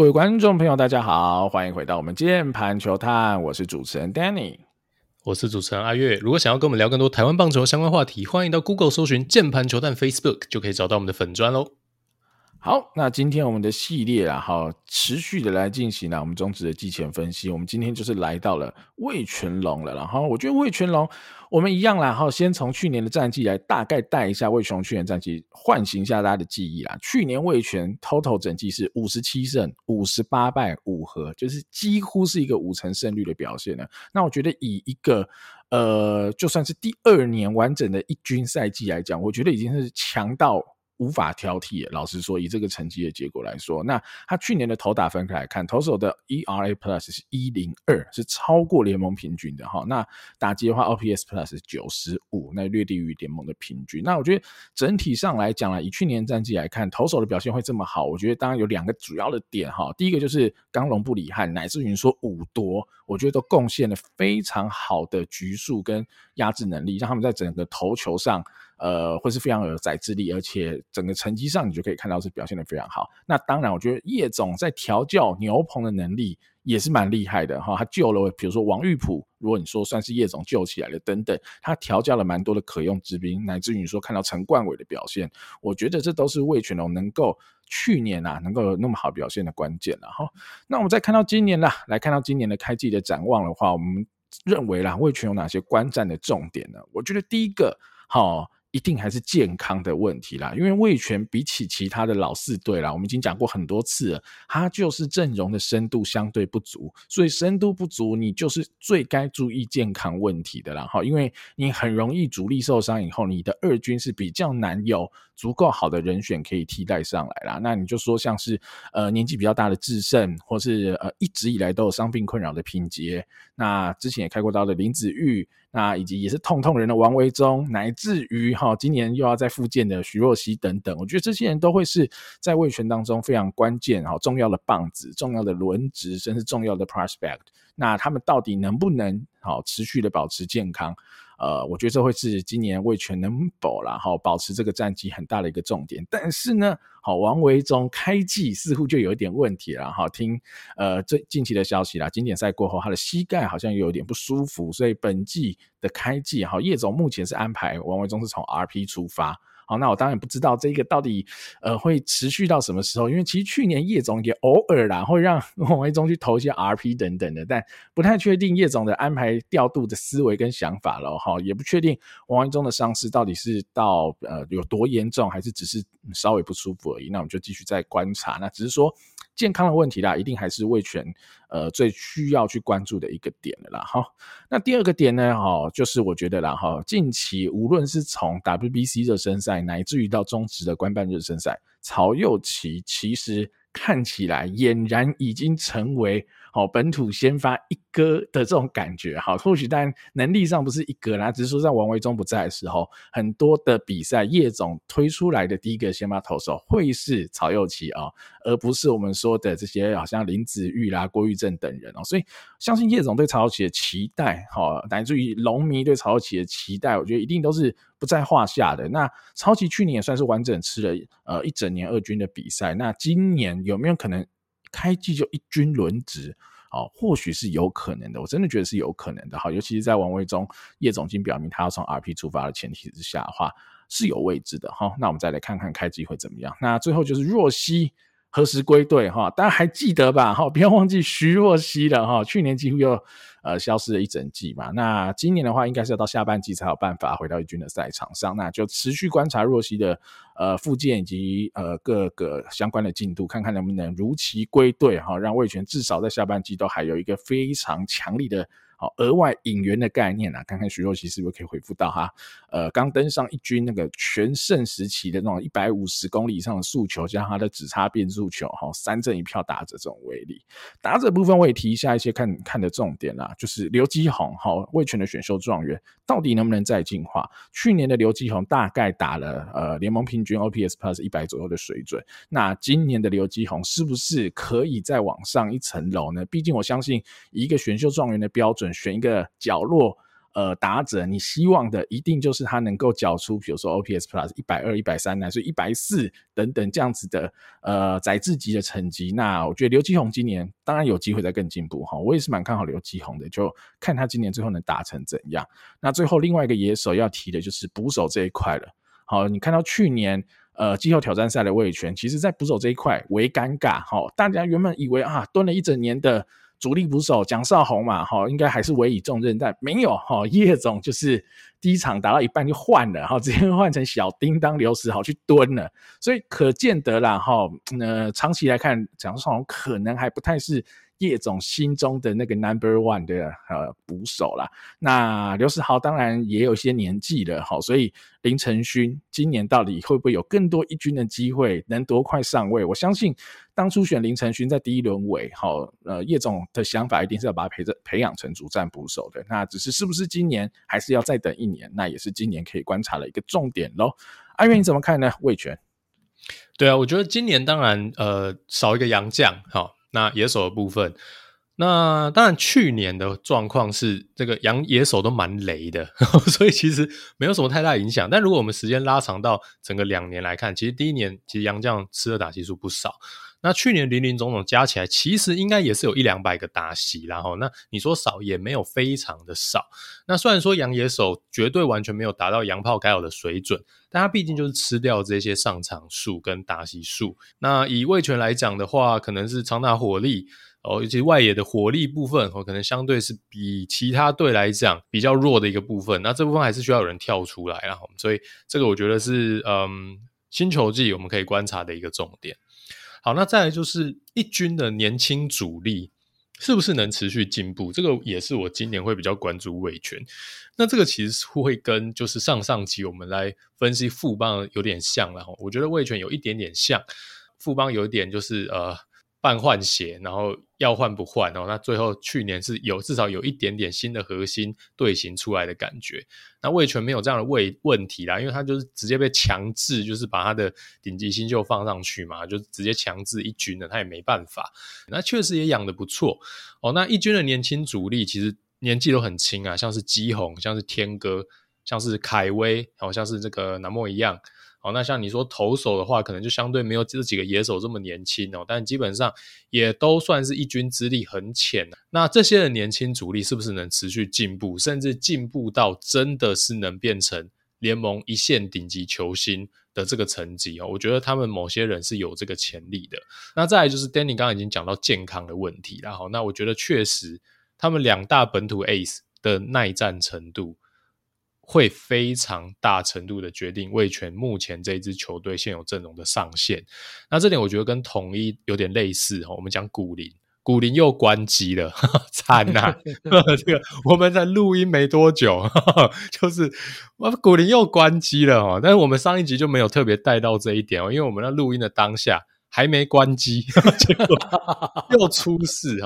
各位观众朋友大家好，欢迎回到我们键盘球探，我是主持人 Danny， 我是主持人阿月。如果想要跟我们聊更多台湾棒球相关话题，欢迎到 Google 搜寻键盘球探 Facebook 就可以找到我们的粉专咯。好，那今天我们的系列持续的来进行我们中职的季前分析。我们今天就是来到了味全龙了，然后我觉得味全龙我们一样啦，先从去年的战绩来大概带一下味全龙去年战绩，唤醒一下大家的记忆啦。去年味全 total 整季是57胜58败5和，就是几乎是一个50%胜率的表现了。那我觉得以一个就算是第二年完整的一军赛季来讲，我觉得已经是强到无法挑剔，老实说以这个成绩的结果来说，那他去年的投打分来看，投手的 ERA Plus 是102，是超过联盟平均的，那打击的话 OPS Plus 是95，那略低于联盟的平均。那我觉得整体上来讲以去年战绩来看，投手的表现会这么好，我觉得当然有两个主要的点，第一个就是刚龙布里汉乃至云说五多，我觉得都贡献了非常好的局数跟压制能力，让他们在整个投球上会是非常有宰制力，而且整个成绩上你就可以看到是表现得非常好。那当然我觉得叶总在调教牛棚的能力也是蛮厉害的，他救了比如说王玉普，如果你说算是叶总救起来的等等，他调教了蛮多的可用之兵，乃至于说看到陈冠伟的表现，我觉得这都是味全龙能够去年能够有那么好表现的关键啦。那我们再看到今年来看到今年的开季的展望的话，我们认为味全有哪些观战的重点呢？我觉得第一个一定还是健康的问题啦，因为味全比起其他的老四队啦，我们已经讲过很多次了，它就是阵容的深度相对不足，所以深度不足你就是最该注意健康问题的啦，因为你很容易主力受伤以后，你的二军是比较难有足够好的人选可以替代上来啦。那你就说像是年纪比较大的智胜，或是一直以来都有伤病困扰的品杰，那之前也开过刀的林子玉，那以及也是痛人的王维忠，乃至于今年又要在复健的徐若曦等等，我觉得这些人都会是在味全当中非常关键重要的棒子、重要的轮值，甚至重要的 prospect。 那他们到底能不能持续的保持健康，我觉得这会是今年味全能否保持这个战绩很大的一个重点。但是呢王维忠开季似乎就有一点问题了，听最近期的消息啦，经典赛过后他的膝盖好像有点不舒服，所以本季的开季叶总目前是安排王维忠是从 RP 出发。那我当然不知道这个到底会持续到什么时候，因为其实去年叶总也偶尔啦会让王维忠去投一些 RP 等等的，但不太确定叶总的安排调度的思维跟想法了，也不确定王维忠的伤势到底是到有多严重，还是只是稍微不舒服而已。那我们就继续再观察，那只是说健康的问题啦，一定还是味全最需要去关注的一个点了啦。那第二个点呢就是我觉得啦近期无论是从 WBC 热身赛乃至于到中职的官办热身赛，曹祐齐其实看起来俨然已经成为本土先发一哥的这种感觉。或许当然能力上不是一哥啦，只是说在王维忠不在的时候，很多的比赛叶总推出来的第一个先发投手会是曹祐齐而不是我们说的这些好像林子玉啦、郭玉正等人所以相信叶总对曹祐齐的期待乃至于龙迷对曹祐齐的期待，我觉得一定都是不在话下的。那曹祐齐去年也算是完整吃了一整年二军的比赛，那今年有没有可能开季就一军轮值或许是有可能的，我真的觉得是有可能的尤其是在王维忠叶总已经表明他要从 RP 出发的前提之下的话，是有位置的那我们再来看看开季会怎么样。那最后就是若曦何时归队大家还记得吧不要忘记徐若曦了去年几乎又消失了一整季嘛，那今年的话应该是要到下半季才有办法回到一军的赛场上，那就持续观察若曦的复健以及各个相关的进度，看看能不能如期归队让味全至少在下半季都还有一个非常强力的额外引援的概念看看徐若曦是不是可以恢复到他刚登上一军那个全盛时期的那种150公里以上的速球，加上他的指叉变速球三振一票打者这种威力。打者部分我也提一下一些看的重点啦，就是刘基鸿味全的选秀状元到底能不能再进化。去年的刘基鸿大概打了联盟平均 OPS Plus 100左右的水准，那今年的刘基鸿是不是可以再往上一层楼呢？毕竟我相信以一个选秀状元的标准选一个角落打者你希望的一定就是他能够缴出比如说 OPS Plus 120 130乃至140等等这样子的宰制级的成绩。那我觉得刘基鸿今年当然有机会再更进步，我也是蛮看好刘基鸿的，就看他今年最后能打成怎样。那最后另外一个野手要提的就是捕手这一块了。好，你看到去年季后挑战赛的味全，其实在捕手这一块为尴尬，大家原本以为啊蹲了一整年的主力捕手蒋少红嘛，应该还是委以重任，但没有，叶总就是第一场打到一半就换了，直接换成小叮当刘时豪去蹲了，所以可见得啦，长期来看蒋少红可能还不太是叶总心中的那个 number one 的捕手啦。那刘时豪当然也有些年纪了，所以林承勋今年到底会不会有更多一军的机会，能多快上位？我相信当初选林承勋在第一轮尾，叶总的想法一定是要把他培养成主战捕手的，那只是是不是今年还是要再等一年，那也是今年可以观察的一个重点咯。阿元你怎么看呢？味全。对啊，我觉得今年当然少一个洋将，好，那野手的部分，那当然去年的状况是这个洋野手都蛮雷的所以其实没有什么太大影响，但如果我们时间拉长到整个2年来看，其实第一年其实洋将吃的打席数不少，那去年林林总总加起来其实应该也是有100-200个打席啦，那你说少也没有非常的少，那虽然说洋野手绝对完全没有达到洋炮该有的水准，但他毕竟就是吃掉这些上场数跟打席数。那以味全来讲的话，可能是长打火力尤其外野的火力部分可能相对是比其他队来讲比较弱的一个部分，那这部分还是需要有人跳出来啦，所以这个我觉得是新球季我们可以观察的一个重点。好，那再来就是一军的年轻主力是不是能持续进步，这个也是我今年会比较关注味全。那这个其实会跟就是上上期我们来分析富邦有点像啦，我觉得味全有一点点像富邦，有一点就是半换血，然后要换不换，那最后去年是有至少有一点点新的核心队形出来的感觉。那味全没有这样的问题啦，因为他就是直接被强制，就是把他的顶级新秀放上去嘛，就直接强制一军的，他也没办法。那确实也养得不错哦。那一军的年轻主力其实年纪都很轻啊，像是基宏，像是天哥，像是凯威，好像是这个南莫一样。好，那像你说投手的话，可能就相对没有这几个野手这么年轻哦，但基本上也都算是一军资历很浅。那这些的年轻主力是不是能持续进步，甚至进步到真的是能变成联盟一线顶级球星的这个成绩哦？我觉得他们某些人是有这个潜力的。那再来就是 Danny 刚刚已经讲到健康的问题啦，那我觉得确实他们两大本土 ACE 的耐战程度会非常大程度的决定味全目前这一支球队现有阵容的上限。那这点我觉得跟统一有点类似，我们讲古林又关机了，惨啊这个我们在录音没多久就是古林又关机了，但是我们上一集就没有特别带到这一点，因为我们在录音的当下还没关机结果又出事，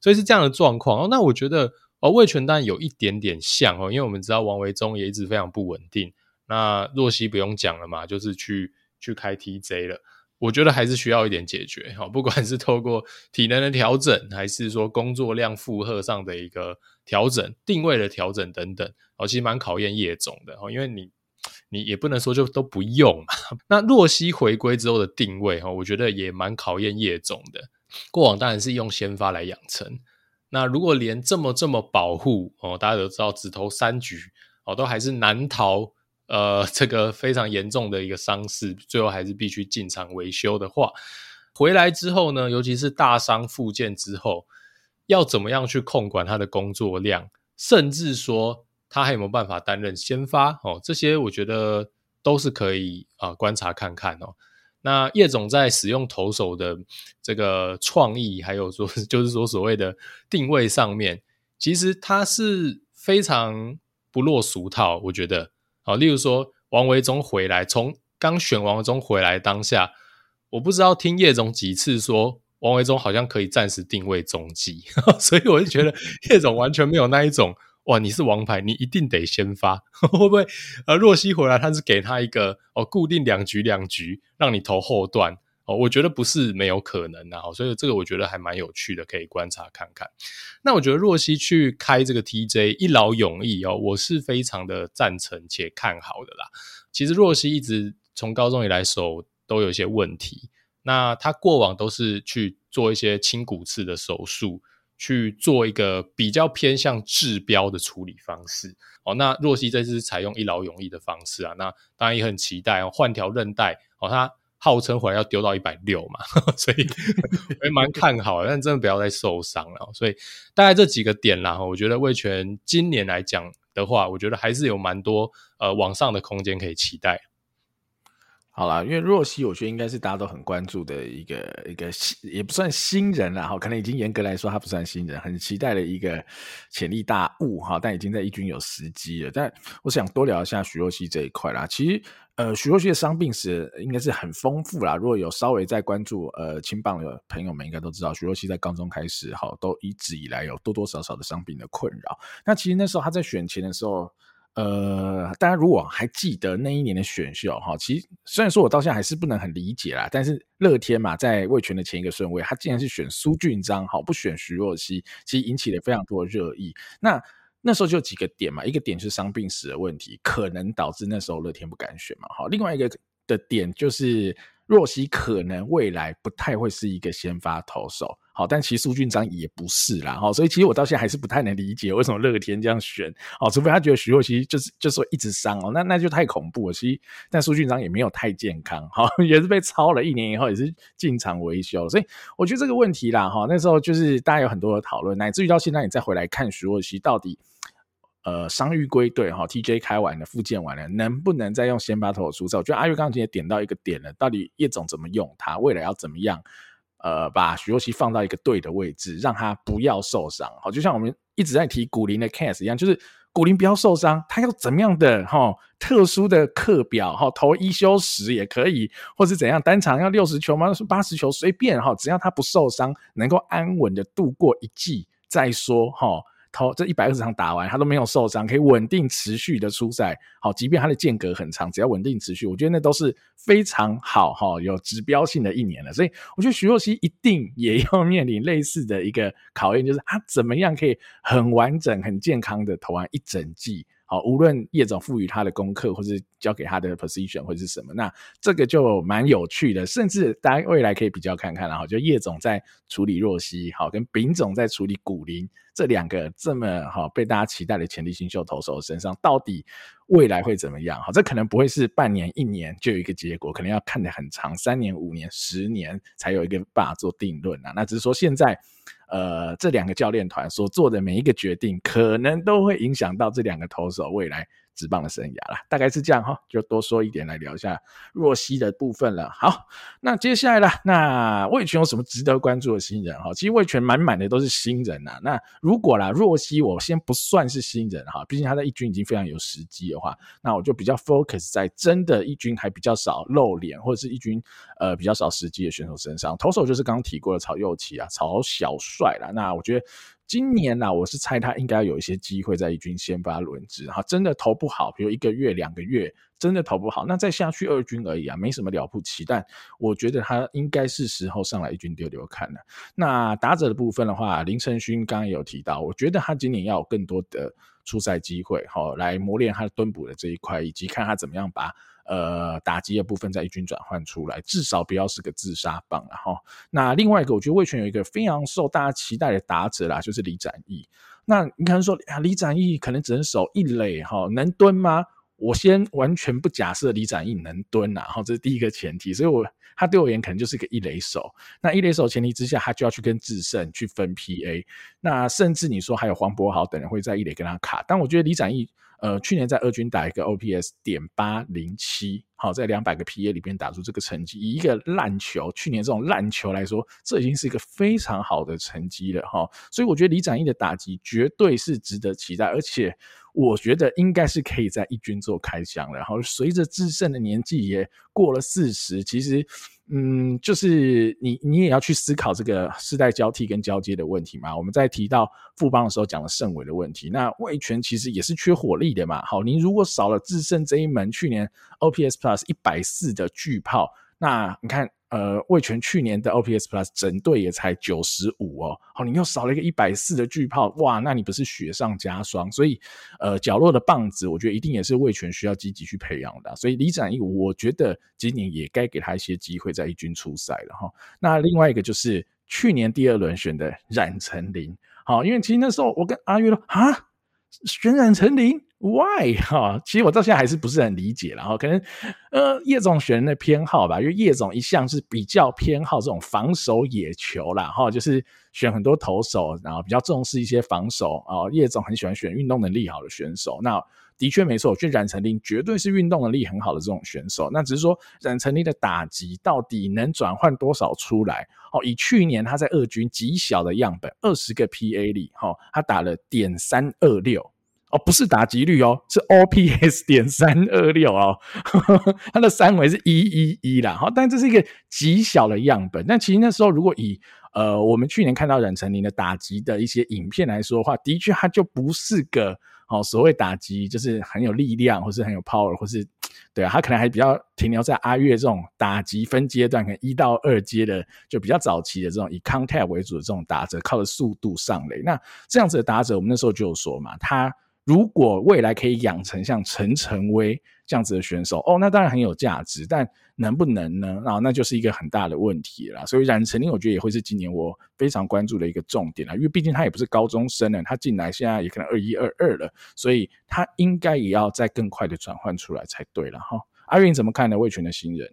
所以是这样的状况。那我觉得味全当然有一点点像因为我们知道王维忠也一直非常不稳定，那若曦不用讲了嘛，就是去开 TJ 了，我觉得还是需要一点解决不管是透过体能的调整，还是说工作量负荷上的一个调整，定位的调整等等其实蛮考验叶总的因为你也不能说就都不用嘛。那若曦回归之后的定位我觉得也蛮考验叶总的，过往当然是用先发来养成，那如果连这么保护大家都知道只投3局都还是难逃这个非常严重的一个伤势，最后还是必须进场维修的话，回来之后呢，尤其是大伤复健之后，要怎么样去控管他的工作量，甚至说他还有没有办法担任先发这些我觉得都是可以观察看看那叶总在使用投手的这个创意，还有说就是说所谓的定位上面，其实他是非常不落俗套，我觉得例如说王维忠回来，从刚选王维忠回来当下，我不知道听叶总几次说王维忠好像可以暂时定位中继所以我就觉得叶总完全没有那一种哇你是王牌你一定得先发会不会若曦回来他是给他一个固定2局2局让你投后段哦，我觉得不是没有可能啊，所以这个我觉得还蛮有趣的，可以观察看看。那我觉得若曦去开这个 TJ 一劳永逸哦，我是非常的赞成且看好的啦。其实若曦一直从高中以来手都有一些问题，那他过往都是去做一些清骨刺的手术，去做一个比较偏向治标的处理方式。哦，那若曦这次采用一劳永逸的方式啊，那当然也很期待哦，换条韧带哦，他号称回来要丢到160嘛，呵呵，所以也蛮看好的，但真的不要再受伤了。所以大概这几个点啦，我觉得味全今年来讲的话，我觉得还是有蛮多往上的空间可以期待。好啦，因为若曦我觉得应该是大家都很关注的一个也不算新人啦，可能已经严格来说他不算新人，很期待的一个潜力大物，但已经在一军有10机了。但我想多聊一下徐若曦这一块啦。其实徐若曦的伤病史应该是很丰富啦，如果有稍微在关注青棒的朋友们应该都知道，徐若曦在高中开始都一直以来有多多少少的伤病的困扰。那其实那时候他在选前的时候大家如果还记得那一年的选秀，其实虽然说我到现在还是不能很理解啦，但是乐天嘛，在味全的前一个顺位他竟然是选苏俊章，不选徐若曦，其实引起了非常多的热议。那时候就有几个点嘛，一个点是伤病史的问题，可能导致那时候乐天不敢选嘛。另外一个的点就是若曦可能未来不太会是一个先发投手，但其实苏俊章也不是啦，所以其实我到现在还是不太能理解为什么乐天这样选，除非他觉得徐若曦就是一直伤，那就太恐怖了。其实但苏俊章也没有太健康，也是被操了1年以后也是进场维修，所以我觉得这个问题啦，那时候就是大家有很多的讨论，乃至于到现在你再回来看徐若曦到底伤愈归队， TJ 开完了，复健完了，能不能再用先发投手出赛？我觉得阿月刚才也点到一个点了，到底叶总怎么用他，未来要怎么样把徐若曦放到一个对的位置，让他不要受伤。就像我们一直在提古林的 case 一样，就是古林不要受伤，他要怎么样的特殊的课表，投1休10也可以，或是怎样单场要60球吗？80球随便，只要他不受伤，能够安稳的度过一季再说。这120场打完他都没有受伤，可以稳定持续的出赛，即便他的间隔很长，只要稳定持续，我觉得那都是非常好有指标性的一年了。所以我觉得徐若曦一定也要面临类似的一个考验，就是他怎么样可以很完整很健康的投完1整季，无论叶总赋予他的功课或是交给他的 position 或是什么，那这个就蛮有趣的，甚至大家未来可以比较看看，就叶总在处理若曦跟丙总在处理古林，这两个这么被大家期待的潜力新秀投手身上到底未来会怎么样。这可能不会是半年1年就有一个结果，可能要看得很长，3年5年10年才有一个把做定论啊。那只是说现在这两个教练团所做的每一个决定可能都会影响到这两个投手未来职棒的生涯啦，大概是这样就多说一点来聊一下若曦的部分了。好，那接下来啦，那味全有什么值得关注的新人？其实味全满满的都是新人啊。那如果啦若曦我先不算是新人，毕竟他在一军已经非常有10机的话，那我就比较 focus 在真的一军还比较少露脸或者是一军比较少10机的选手身上。投手就是刚刚提过的曹祐齐啊，曹小帅啦，那我觉得今年啊，我是猜他应该有一些机会在一军先发轮值，真的投不好，比如1个月2个月真的投不好，那再下去2军而已啊，没什么了不起，但我觉得他应该是时候上来一军丢丢看了。那打者的部分的话，林承勋刚刚也有提到，我觉得他今年要有更多的出赛机会，来磨练他的蹲捕的这一块，以及看他怎么样把打击的部分在一军转换出来，至少不要是个自杀棒啦。那另外一个我觉得味全有一个非常受大家期待的打者啦，就是李展毅。那你可能说李展毅可能只能守1垒能蹲吗？我先完全不假设李展毅能蹲啦，这是第一个前提，所以他对我而言可能就是个1垒手。那1垒手前提之下，他就要去跟智胜去分 PA， 那甚至你说还有黄柏豪等人会在1垒跟他卡，但我觉得李展毅去年在2军打一个 OPS.807， 在200个 PA 里面打出这个成绩，以一个烂球，去年这种烂球来说，这已经是一个非常好的成绩了所以我觉得李展毅的打击绝对是值得期待，而且我觉得应该是可以在一军做开箱了。随着智胜的年纪也过了40，其实就是你也要去思考这个世代交替跟交接的问题嘛。我们在提到富邦的时候讲了胜伟的问题，那味全其实也是缺火力的嘛。你如果少了智胜这一门去年 OPS Plus 140的巨炮，那你看味全去年的 OPS Plus 整队也才95哦，好，你又少了一个140的巨炮，哇，那你不是雪上加霜？所以角落的棒子我觉得一定也是味全需要积极去培养的、所以李展毅我觉得今年也该给他一些机会在一军出赛了哈。那另外一个就是去年第二轮选的冉成林，好，因为其实那时候我跟阿月说啊，选冉成林Why 哈、其实我到现在还是不是很理解，然后可能叶总选人的偏好吧，因为叶总一向是比较偏好这种防守野球啦哈，就是选很多投手，然后比较重视一些防守啊。叶总很喜欢选运动能力好的选手，那的确没错，我觉得冉成林绝对是运动能力很好的这种选手，那只是说冉成林的打击到底能转换多少出来、以去年他在二军极小的样本20个 PA 里、他打了 .326不是打击率哦，是 OPS.326 哦，它的三围是111啦，但这是一个极小的样本。但其实那时候如果以我们去年看到冉成林的打击的一些影片来说的话，的确它就不是个所谓打击就是很有力量或是很有 power， 或是对啊，他可能还比较停留在阿月这种打击分阶段，可能1到2阶的就比较早期的这种以 contact 为主的这种打者，靠着速度上垒。那这样子的打者我们那时候就有说嘛，他如果未来可以养成像陈晨威这样子的选手，那当然很有价值，但能不能呢？那就是一个很大的问题啦。所以冉成林我觉得也会是今年我非常关注的一个重点啦，因为毕竟他也不是高中生了，他进来现在也可能2122了，所以他应该也要再更快的转换出来才对啦。阿云怎么看呢？味全的新人？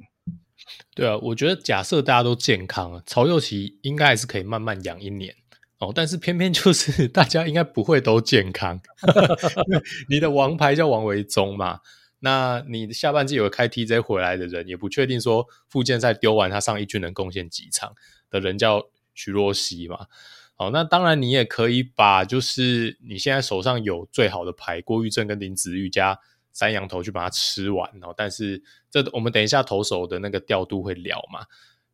对啊，我觉得假设大家都健康，曹祐齐应该还是可以慢慢养一年。但是偏偏就是大家应该不会都健康你的王牌叫王维忠嘛，那你下半季有开 TJ 回来的人也不确定说复健赛丢完他上一军能贡献几场的人叫徐若曦嘛。那当然你也可以把就是你现在手上有最好的牌郭玉正跟林子玉加三羊头去把它吃完，但是这我们等一下投手的那个调度会聊嘛。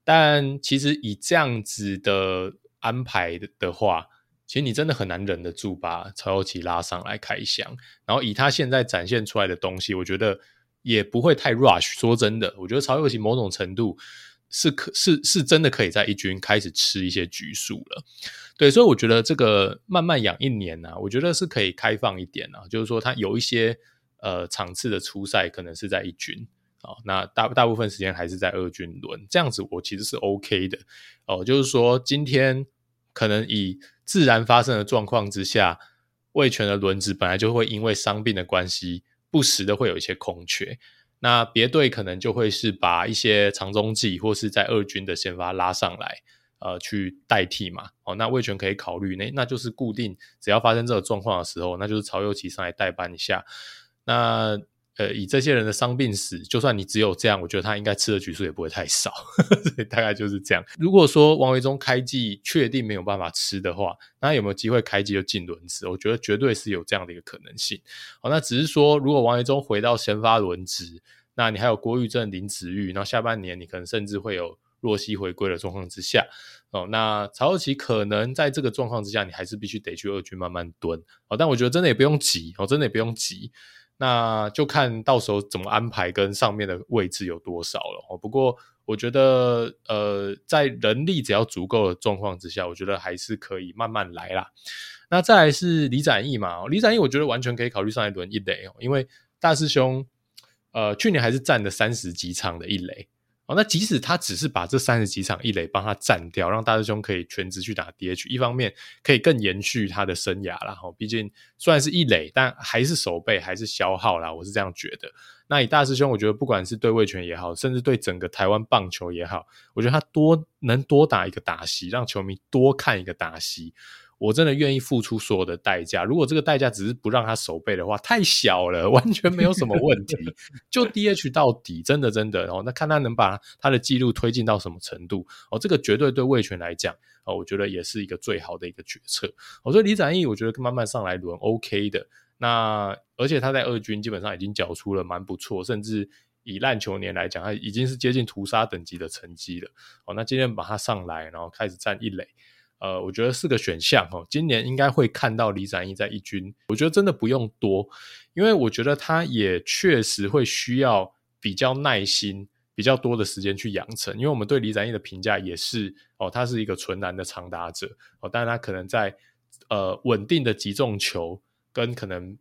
但其实以这样子的安排的话，其实你真的很难忍得住把曹祐齐拉上来开箱，然后以他现在展现出来的东西，我觉得也不会太 rush。 说真的，我觉得曹祐齐某种程度 是真的可以在一军开始吃一些局数了。对，所以我觉得这个慢慢养一年啊，我觉得是可以开放一点啊，就是说他有一些场次的出赛可能是在一军，那 大部分时间还是在二军轮，这样子我其实是 OK 的。就是说今天可能以自然发生的状况之下，味全的轮值本来就会因为伤病的关系不时的会有一些空缺，那别队可能就会是把一些长中继或是在二军的先发拉上来去代替嘛。那味全可以考虑，那就是固定只要发生这个状况的时候，那就是曹祐齐上来代班一下。那以这些人的伤病史，就算你只有这样，我觉得他应该吃的局数也不会太少所以大概就是这样。如果说王维忠开季确定没有办法吃的话，那有没有机会开季就进轮值？我觉得绝对是有这样的一个可能性。那只是说如果王维忠回到先发轮值，那你还有郭玉正、林子玉，然后下半年你可能甚至会有若曦回归的状况之下，那曹祐齐可能在这个状况之下你还是必须得去二军慢慢蹲。但我觉得真的也不用急，真的也不用急，那就看到时候怎么安排跟上面的位置有多少了。不过我觉得在人力只要足够的状况之下，我觉得还是可以慢慢来啦。那再来是李展毅嘛，李展毅我觉得完全可以考虑上一轮一垒，因为大师兄去年还是占了30几场的一垒。那即使他只是把这30几场一垒帮他占掉，让大师兄可以全职去打 DH， 一方面可以更延续他的生涯啦，毕竟虽然是一垒但还是守备还是消耗啦，我是这样觉得。那以大师兄我觉得不管是对味全也好，甚至对整个台湾棒球也好，我觉得他能多打一个打席，让球迷多看一个打席，我真的愿意付出所有的代价。如果这个代价只是不让他守备的话，太小了，完全没有什么问题就 DH 到底，真的真的。那看他能把他的记录推进到什么程度，这个绝对对味全来讲，我觉得也是一个最好的一个决策。所以李展毅我觉得慢慢上来轮 OK 的。那而且他在二军基本上已经缴出了蛮不错，甚至以烂球年来讲他已经是接近屠杀等级的成绩了。那今天把他上来然后开始站一垒，我觉得是个选项。今年应该会看到李展毅在一军，我觉得真的不用多，因为我觉得他也确实会需要比较耐心比较多的时间去养成，因为我们对李展毅的评价也是他是一个纯然的长打者但他可能在稳定的击中球跟可能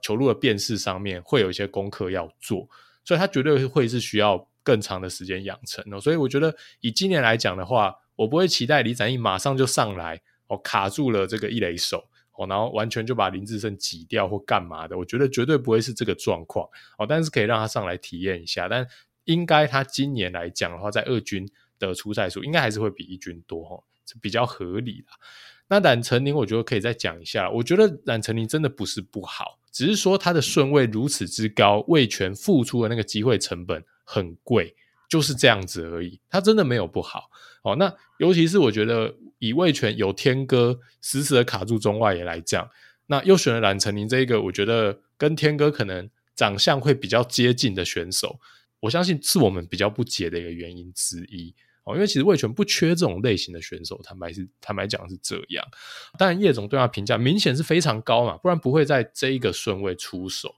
球路的辨识上面会有一些功课要做，所以他绝对会是需要更长的时间养成所以我觉得以今年来讲的话，我不会期待李展毅马上就上来卡住了这个一垒手然后完全就把林智胜挤掉或干嘛的，我觉得绝对不会是这个状况但是可以让他上来体验一下，但应该他今年来讲的话，在二军的出赛数应该还是会比一军多是比较合理啦。那冉成林我觉得可以再讲一下，我觉得冉成林真的不是不好，只是说他的顺位如此之高，味全付出的那个机会成本很贵，就是这样子而已，他真的没有不好那尤其是我觉得以味全有天哥死死的卡住中外野来讲，那又选了冉成林这一个我觉得跟天哥可能长相会比较接近的选手，我相信是我们比较不解的一个原因之一因为其实味全不缺这种类型的选手，坦白讲是这样。当然叶总对他评价明显是非常高嘛，不然不会在这一个顺位出手，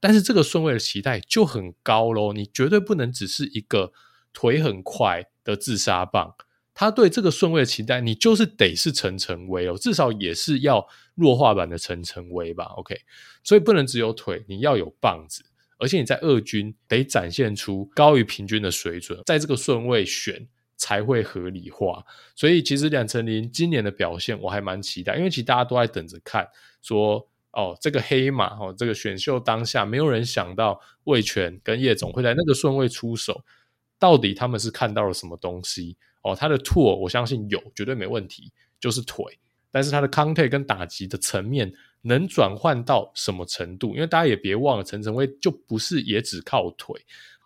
但是这个顺位的期待就很高咯，你绝对不能只是一个腿很快的自杀棒，他对这个顺位的期待你就是得是陈晨威至少也是要弱化版的陈晨威吧 OK， 所以不能只有腿，你要有棒子，而且你在二军得展现出高于平均的水准，在这个顺位选才会合理化。所以其实冉成林今年的表现我还蛮期待，因为其实大家都在等着看说这个黑马这个选秀当下没有人想到味全跟叶总会在那个顺位出手，到底他们是看到了什么东西他的 tool 我相信有绝对没问题，就是腿，但是他的 contact 跟打击的层面能转换到什么程度，因为大家也别忘了陈晨威就不是也只靠腿，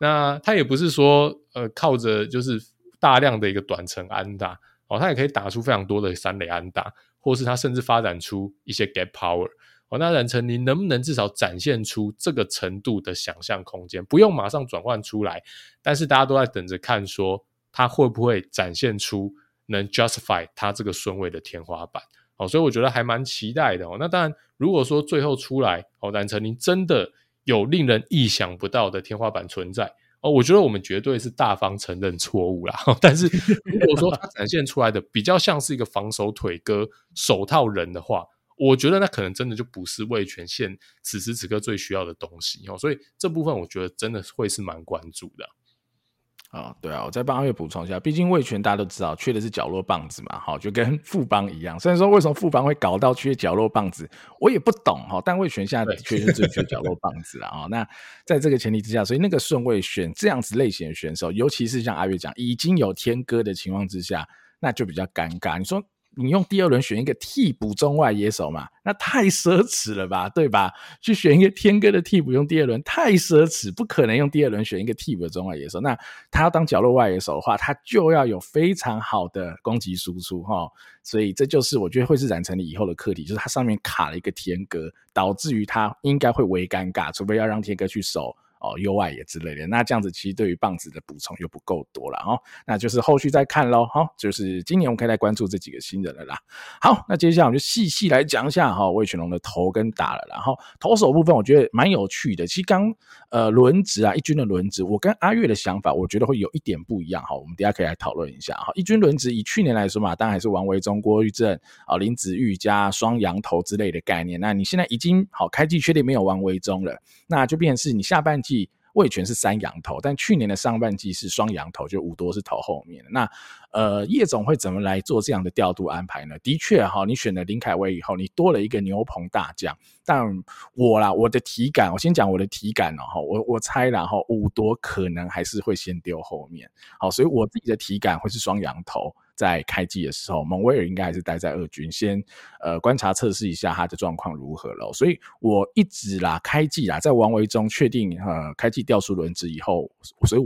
那他也不是说靠着就是大量的一个短程安打他也可以打出非常多的三垒安打，或是他甚至发展出一些 gap power那冉成林能不能至少展现出这个程度的想象空间，不用马上转换出来，但是大家都在等着看说他会不会展现出能 justify 他这个顺位的天花板所以我觉得还蛮期待的那当然如果说最后出来冉成林真的有令人意想不到的天花板存在我觉得我们绝对是大方承认错误啦但是如果说他展现出来的比较像是一个防守腿哥手套人的话，我觉得那可能真的就不是味全现此时此刻最需要的东西所以这部分我觉得真的会是蛮关注的对啊，我再帮阿月补充一下，毕竟味全大家都知道缺的是角落棒子嘛就跟富邦一样，虽然说为什么富邦会搞到缺角落棒子我也不懂但味全现在的确是最缺角落棒子啦那在这个前提之下，所以那个顺位选这样子类型的选手，尤其是像阿月讲已经有天哥的情况之下，那就比较尴尬，你说你用第二轮选一个替补中外野手嘛，那太奢侈了吧，对吧？去选一个天哥的替补用第二轮太奢侈，不可能用第二轮选一个替补的中外野手，那他要当角落外野手的话，他就要有非常好的攻击输出所以这就是我觉得会是冉成林以后的课题，就是他上面卡了一个天哥，导致于他应该会微尴尬，除非要让天哥去守右外野之类的，那这样子其实对于棒子的补充又不够多了那就是后续再看咯就是今年我们可以来关注这几个新人了啦。好，那接下来我们就细细来讲一下味全龙的投跟打了，然后投手部分我觉得蛮有趣的，其实刚轮值一军的轮值我跟阿月的想法我觉得会有一点不一样我们等一下可以来讨论一下一军轮值以去年来说嘛，当然还是王维忠、郭玉正、林子玉加双羊头之类的概念，那你现在已经开季确定没有王维忠了，那就变成是你下半季味全是三羊头，但去年的上半季是双羊头，就五多是头后面的。那叶总会怎么来做这样的调度安排呢？的确你选了林凯威以后，你多了一个牛棚大将，但我的体感，我先讲我的体感我猜啦五多可能还是会先丢后面所以我自己的体感会是双羊头在开季的时候，蒙威尔应该还是待在二军，先观察测试一下他的状况如何了。所以我一直开季在王维中确定开季调出轮值以后，所以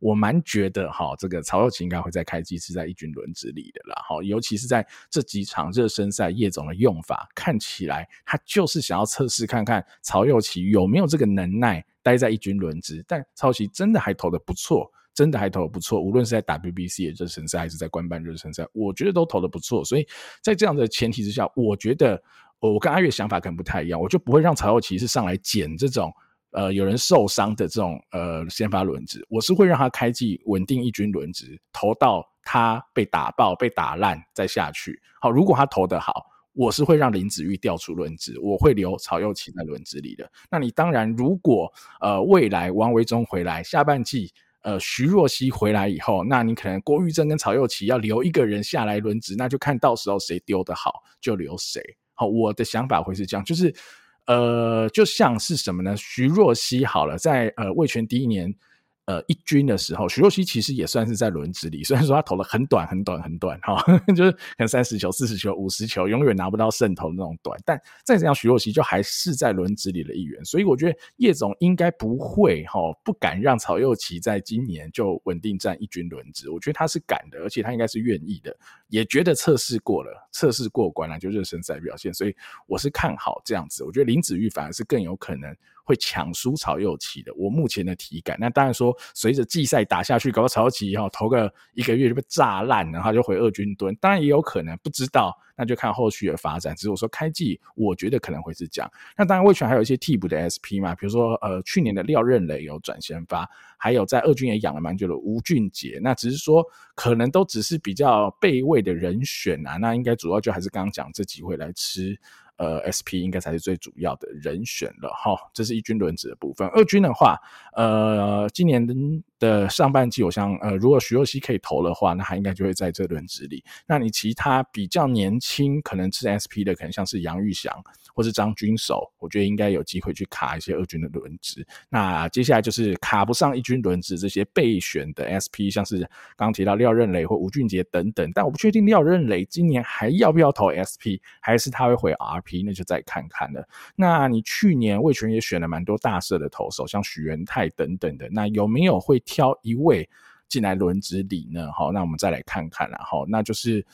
我蛮觉得这个曹祐齐应该会在开季是在一军轮值里的啦尤其是在这几场热身赛，叶总的用法看起来他就是想要测试看看曹祐齐有没有这个能耐待在一军轮值，但曹祐齐真的还投得不错。无论是在 WBC 的热身赛还是在官办热身赛，我觉得都投得不错，所以在这样的前提之下，我觉得我跟阿月想法可能不太一样，我就不会让曹祐齐是上来捡这种有人受伤的这种先发轮值，我是会让他开季稳定一军轮值，投到他被打爆被打烂再下去。好，如果他投得好，我是会让林子玉调出轮值，我会留曹祐齐在轮值里的。那你当然如果未来王维忠回来，下半季徐若曦回来以后，那你可能郭玉正跟曹祐齐要留一个人下来轮值，那就看到时候谁丢得好就留谁。好，我的想法会是这样，就是就像是什么呢？徐若曦好了，在味全第一年一军的时候，徐若曦其实也算是在轮值里，虽然说他投了很短很短很短，就是可能30球40球50球永远拿不到胜投的那种短，但再这样徐若曦就还是在轮值里的一员。所以我觉得叶总应该不会不敢让曹祐齐在今年就稳定占一军轮值，我觉得他是敢的，而且他应该是愿意的，也觉得测试过了，测试过关了就热身赛表现，所以我是看好这样子。我觉得林子玉反而是更有可能会抢输曹祐齐的，我目前的体感。那当然说随着季赛打下去，搞到曹祐齐投个一个月就被炸烂，然后就回二军蹲，当然也有可能，不知道，那就看后续的发展。只是我说开季我觉得可能会是这样。那当然味全还有一些替补的 SP 嘛，比如说去年的廖任磊有转先发，还有在二军也养了蛮久的吴俊杰，那只是说可能都只是比较备位的人选啊，那应该主要就还是刚刚讲这几位来吃SP 应该才是最主要的人选了齁，这是一军轮值的部分。二军的话今年的上半季我想如果徐若曦可以投的话，那他应该就会在这轮值里。那你其他比较年轻可能吃 SP 的，可能像是杨玉祥或是张军守，我觉得应该有机会去卡一些二军的轮值。那接下来就是卡不上一军轮值这些备选的 SP， 像是刚提到廖任磊或吴俊杰等等，但我不确定廖任磊今年还要不要投 SP， 还是他会回 RP， 那就再看看了。那你去年味全也选了蛮多大射的投手，像许元泰等等的，那有没有会挑一位进来轮值里呢？好，那我们再来看看啦。好，那就是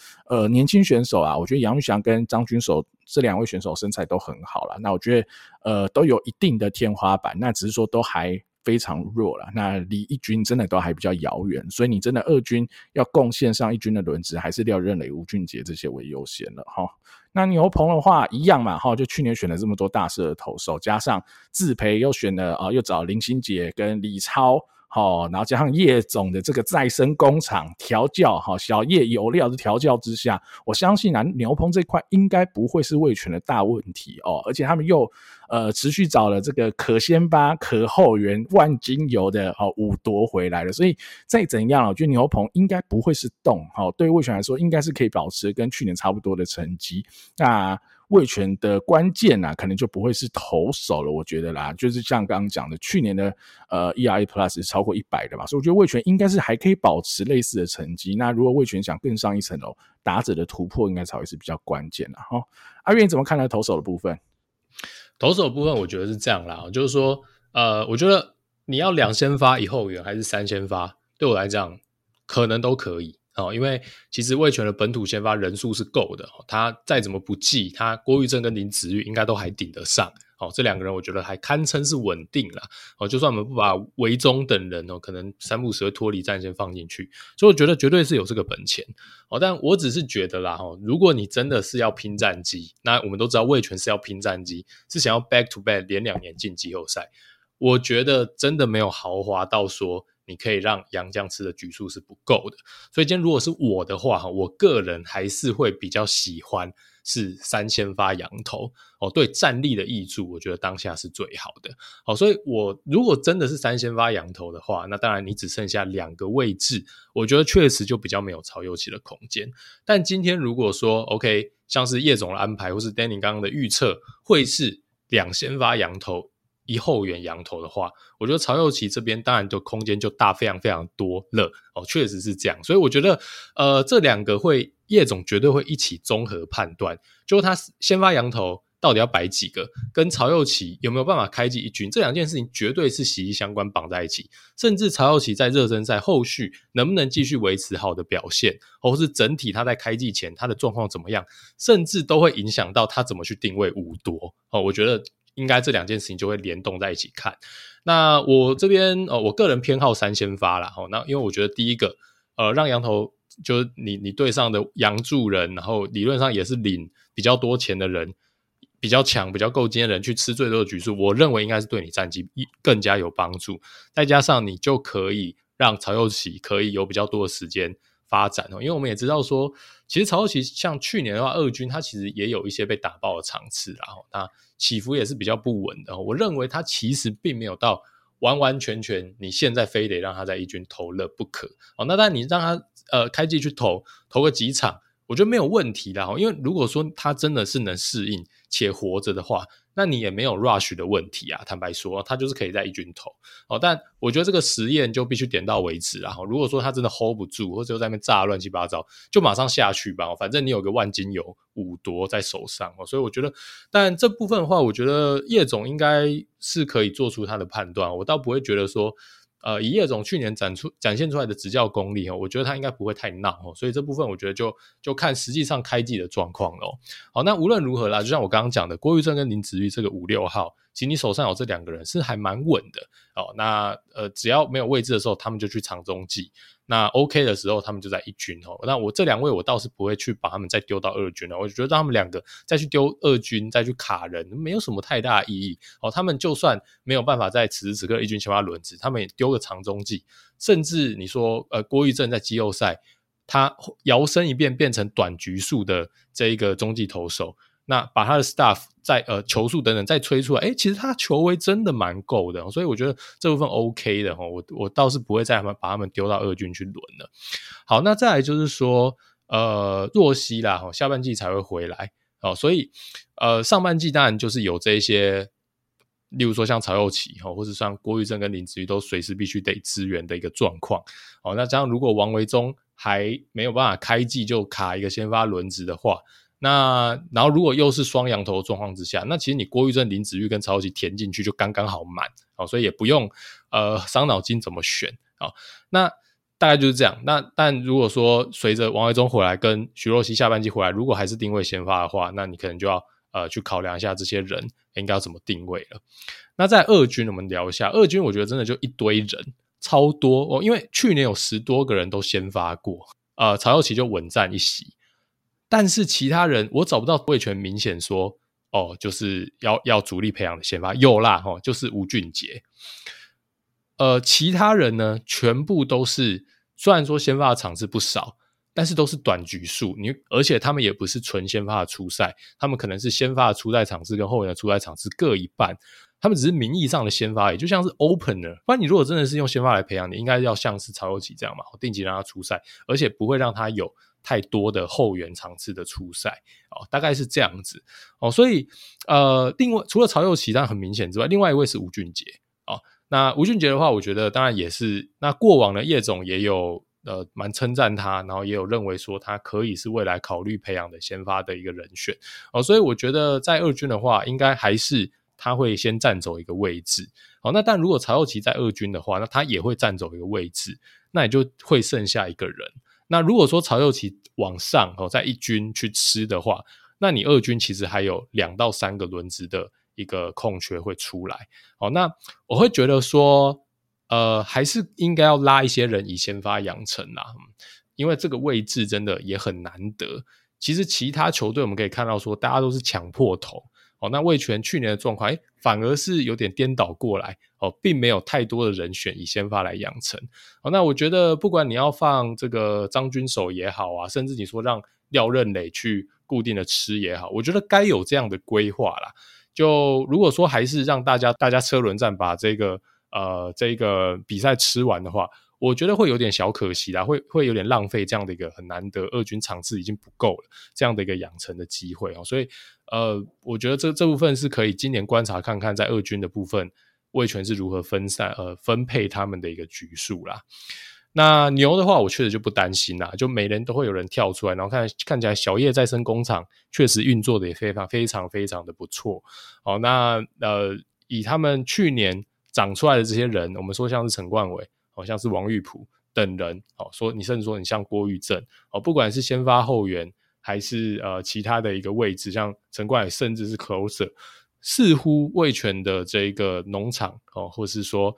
年轻选手啊，我觉得杨玉祥跟张军守这两位选手身材都很好啦，那我觉得都有一定的天花板，那只是说都还非常弱啦，那离一军真的都还比较遥远，所以你真的二军要贡献上一军的轮值，还是廖任磊、吴俊杰这些为优先了齁。那牛棚的话一样嘛齁，就去年选了这么多大射的投手，加上自培又选了又找林心杰跟李超齁，然后加上叶总的这个再生工厂调教齁，小叶有料的调教之下，我相信啊牛棚这块应该不会是味全的大问题哦，而且他们又持续找了这个可先发可后援万金油的五夺回来了，所以再怎样我觉得牛棚应该不会是动对味全来说应该是可以保持跟去年差不多的成绩。那味全的关键啊可能就不会是投手了，我觉得啦，就是像刚刚讲的去年的ERA Plus 是超过100的嘛，所以我觉得味全应该是还可以保持类似的成绩。那如果味全想更上一层楼，打者的突破应该才会是比较关键啦齁。阿月你怎么看呢？投手的部分？投手的部分我觉得是这样啦，就是说我觉得你要两先发一后援还是三先发，对我来讲可能都可以因为其实味全的本土先发人数是够的他再怎么不济，他郭玉正跟林子玉应该都还顶得上这两个人我觉得还堪称是稳定啦就算我们不把维中等人可能三不时会脱离战线放进去，所以我觉得绝对是有这个本钱但我只是觉得啦如果你真的是要拼战绩，那我们都知道味全是要拼战绩，是想要 back to back 连2年进季后赛，我觉得真的没有豪华到说你可以让洋将吃的局数是不够的，所以今天如果是我的话，我个人还是会比较喜欢是三先发洋投对战力的益助我觉得当下是最好的所以我如果真的是三先发洋投的话，那当然你只剩下2个位置，我觉得确实就比较没有曹祐齐的空间。但今天如果说 OK 像是叶总的安排或是 Danny 刚刚的预测会是2先发洋投一后援洋投的话，我觉得曹祐齐这边当然就空间就大非常非常多了确实是这样。所以我觉得这两个会叶总绝对会一起综合判断，就是他先发洋投到底要摆几个，跟曹祐齐有没有办法开季一军，这两件事情绝对是息息相关绑在一起，甚至曹祐齐在热身赛后续能不能继续维持好的表现或是整体他在开季前他的状况怎么样，甚至都会影响到他怎么去定位五夺我觉得应该这两件事情就会联动在一起看。那我这边我个人偏好三先发啦那因为我觉得第一个让洋投就是你对上的洋助人，然后理论上也是领比较多钱的人，比较强比较够经验的人去吃最多的局数，我认为应该是对你战绩更加有帮助，再加上你就可以让曹祐齐可以有比较多的时间发展，因为我们也知道说其实曹祐齐像去年的话二军他其实也有一些被打爆的场次，然后他起伏也是比较不稳的，我认为他其实并没有到完完全全你现在非得让他在一军投了不可。那当然你让他开季去投个几场我觉得没有问题啦，因为如果说他真的是能适应且活着的话，那你也没有 rush 的问题啊。坦白说他就是可以在一军投，但我觉得这个实验就必须点到为止啦，如果说他真的 hold 不住或者在那边炸乱七八糟就马上下去吧，反正你有个万金油五夺在手上，所以我觉得但这部分的话我觉得叶总应该是可以做出他的判断，我倒不会觉得说以叶总去年展现出来的执教功力，我觉得他应该不会太闹，所以这部分我觉得就看实际上开季的状况了。好，那无论如何啦，就像我刚刚讲的，郭玉正跟林子玉这个5-6号，其实你手上有这两个人是还蛮稳的。好，那只要没有位置的时候他们就去长中继，那 OK 的时候他们就在一军。那我这两位我倒是不会去把他们再丢到二军，我觉得他们两个再去丢二军再去卡人没有什么太大的意义。他们就算没有办法在此时此刻一军先发轮值，他们也丢个长中继，甚至你说郭玉正在季后赛他摇身一变变成短局数的这一个中继投手，那把他的 staff 在球速等等再吹出来，其实他球威真的蛮够的，所以我觉得这部分 OK 的，我倒是不会再把他们丢到二军去轮了。好，那再来就是说若曦啦，下半季才会回来，所以上半季当然就是有这些，例如说像曹祐齐或者像郭玉正跟林子瑜都随时必须得支援的一个状况。那这样如果王维忠还没有办法开季就卡一个先发轮值的话，那然后如果又是双羊头的状况之下，那其实你郭玉正、林子玉跟曹祐齐填进去就刚刚好满，所以也不用伤脑筋怎么选，那大概就是这样。那但如果说随着王维忠回来跟徐若曦下半季回来，如果还是定位先发的话，那你可能就要去考量一下这些人应该要怎么定位了。那在二军我们聊一下，二军我觉得真的就一堆人超多，因为去年有10多个人都先发过，曹祐齐就稳占一席，但是其他人我找不到味全明显说就是要主力培养的先发，有啦就是吴俊杰，其他人呢全部都是虽然说先发的场次不少，但是都是短局数，而且他们也不是纯先发的出赛，他们可能是先发的出赛场次跟后援的出赛场次各一半，他们只是名义上的先发，也就像是 opener。 不然你如果真的是用先发来培养，你应该要像是曹祐齐这样嘛，定期让他出赛，而且不会让他有太多的后援场次的出赛，大概是这样子，所以另外除了曹祐齐当然很明显之外，另外一位是吴俊杰，那吴俊杰的话我觉得当然也是，那过往的叶总也有蛮称赞他，然后也有认为说他可以是未来考虑培养的先发的一个人选，所以我觉得在二军的话应该还是他会先占走一个位置。好，那但如果曹祐齐在二军的话，那他也会占走一个位置，那也就会剩下一个人。那如果说曹祐齐往上在一军去吃的话，那你二军其实还有2到3个轮值的一个空缺会出来。好，那我会觉得说还是应该要拉一些人以先发养成啦，因为这个位置真的也很难得。其实其他球队我们可以看到说大家都是抢破头，那味全去年的状况反而是有点颠倒过来，并没有太多的人选以先发来养成。那我觉得不管你要放这个张军手也好啊，甚至你说让廖任磊去固定的吃也好，我觉得该有这样的规划啦。就如果说还是让大家车轮战把这个比赛吃完的话，我觉得会有点小可惜啦，会有点浪费这样的一个很难得二军场次已经不够了这样的一个养成的机会，所以我觉得这部分是可以今年观察看看在二军的部分味全是如何分配他们的一个局数啦。那牛的话我确实就不担心啦，就每人都会有人跳出来，然后看起来小叶再生工厂确实运作的也非常非常非常的不错。好，那以他们去年长出来的这些人，我们说像是陈冠伟，像是王玉璞等人，说你甚至说你像郭玉正，不管是先发后援还是其他的一个位置，像陈冠伟甚至是 closer， 似乎味全的这个农场，或是说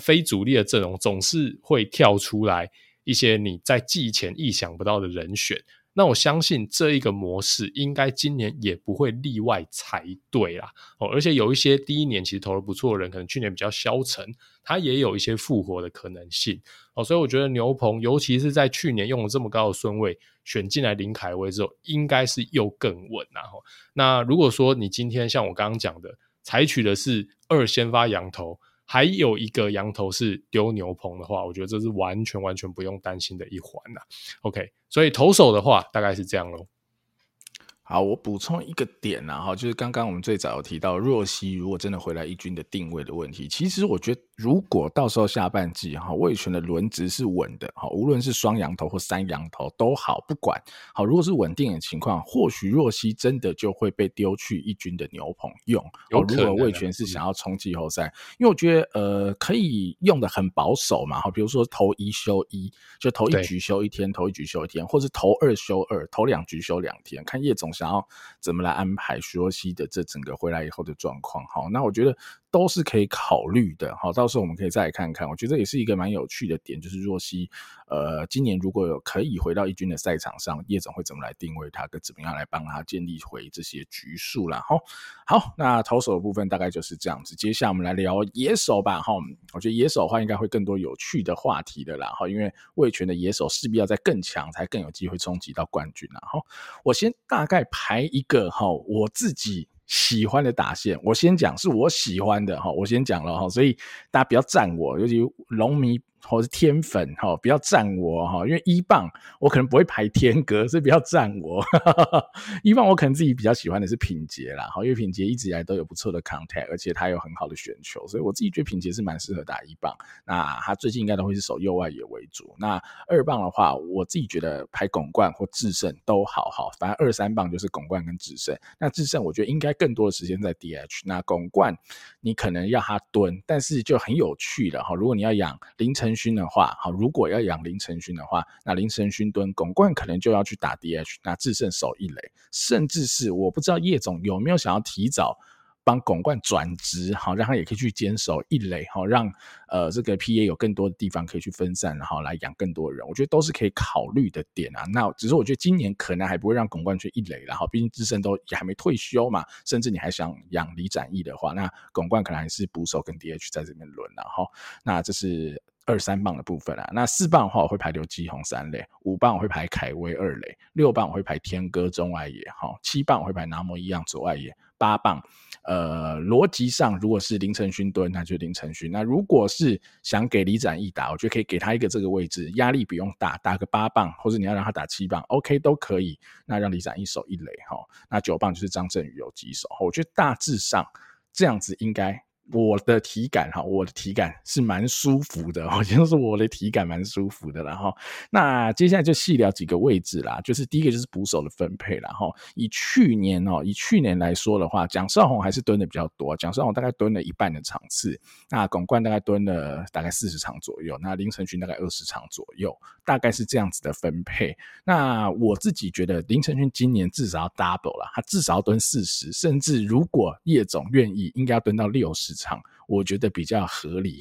非主力的阵容总是会跳出来一些你在季前意想不到的人选，那我相信这一个模式应该今年也不会例外才对啦、哦、而且有一些第一年其实投得不错的人可能去年比较消沉，他也有一些复活的可能性、哦、所以我觉得牛棚尤其是在去年用了这么高的顺位选进来林凯威之后应该是又更稳啦、哦、那如果说你今天像我刚刚讲的采取的是二先发洋投，还有一个洋投是丢牛棚的话，我觉得这是完全完全不用担心的一环啦、啊、OK， 所以投手的话大概是这样咯。好，我补充一个点啊，就是刚刚我们最早有提到若曦如果真的回来一军的定位的问题，其实我觉得如果到时候下半季味全的轮值是稳的，无论是双洋投或三洋投都好，不管好，如果是稳定的情况，或许若曦真的就会被丢去一军的牛棚用，有可能、啊、如果味全是想要冲季后赛，因为我觉得可以用的很保守嘛，比如说投一休一，就投一局休一天，投一局休一天，或是投二休二，投两局休两天，看叶总想要怎么来安排徐若曦的这整个回来以后的状况。好，那我觉得都是可以考虑的，好，到时候我们可以再来看看，我觉得也是一个蛮有趣的点，就是若曦今年如果有可以回到一军的赛场上，叶总会怎么来定位他，跟怎么样来帮他建立回这些局数啦。好，那投手的部分大概就是这样子，接下来我们来聊野手吧，我觉得野手的话应该会更多有趣的话题的啦，因为味全的野手势必要再更强才更有机会冲击到冠军啦。我先大概排一个我自己喜欢的打线，我先讲是我喜欢的，我先讲了，所以大家不要赞我，尤其龙迷或是天粉不要赞我，因为一棒我可能不会排天格，所以不要赞我一棒我可能自己比较喜欢的是品杰啦，因为品杰一直以来都有不错的 contact， 而且他有很好的选球，所以我自己觉得品杰是蛮适合打一棒，那他最近应该都会是守右外野为主。那二棒的话我自己觉得排巩冠或智胜都好，反正二三棒就是巩冠跟智胜，那智胜我觉得应该更多的时间在 DH， 那巩冠你可能要他蹲，但是就很有趣了，如果你要养凌晨勋的话，好，如果要养林承勋的话，那林承勋蹲巩冠可能就要去打 DH， 那智胜守一垒，甚至是我不知道叶总有没有想要提早帮巩冠转职，好，让他也可以去坚守一垒，好，让这个 PA 有更多的地方可以去分散，然后来养更多人，我觉得都是可以考虑的点啊。那只是我觉得今年可能还不会让巩冠去一垒啦，毕竟智胜都也还没退休嘛，甚至你还想养李展毅的话，那巩冠可能还是捕手跟 DH 在这边轮啦，那这是二三棒的部分啦。那四棒的话我会排刘基宏三垒，五棒我会排凯威二垒，六棒我会排天哥中外野，七棒我会排拿摩一样左外野，八棒逻辑上如果是林承勋蹲那就林承勋，那如果是想给李展毅打，我觉得可以给他一个这个位置，压力不用大，打个八棒，或者你要让他打七棒 OK 都可以，那让李展毅守一垒，那九棒就是张振宇游击手，我觉得大致上这样子应该我的体感是蛮舒服的，我先说我的体感蛮舒服的啦。那接下来就细聊几个位置啦，就是第一个就是捕手的分配啦，以去年来说的话，蒋少宏还是蹲的比较多，蒋少宏大概蹲了一半的场次，那巩冠大概蹲了大概40场左右，那林承勋大概20场左右，大概是这样子的分配。那我自己觉得林承勋今年至少要 double 啦，他至少要蹲40，甚至如果叶总愿意应该要蹲到60场，我觉得比较合理，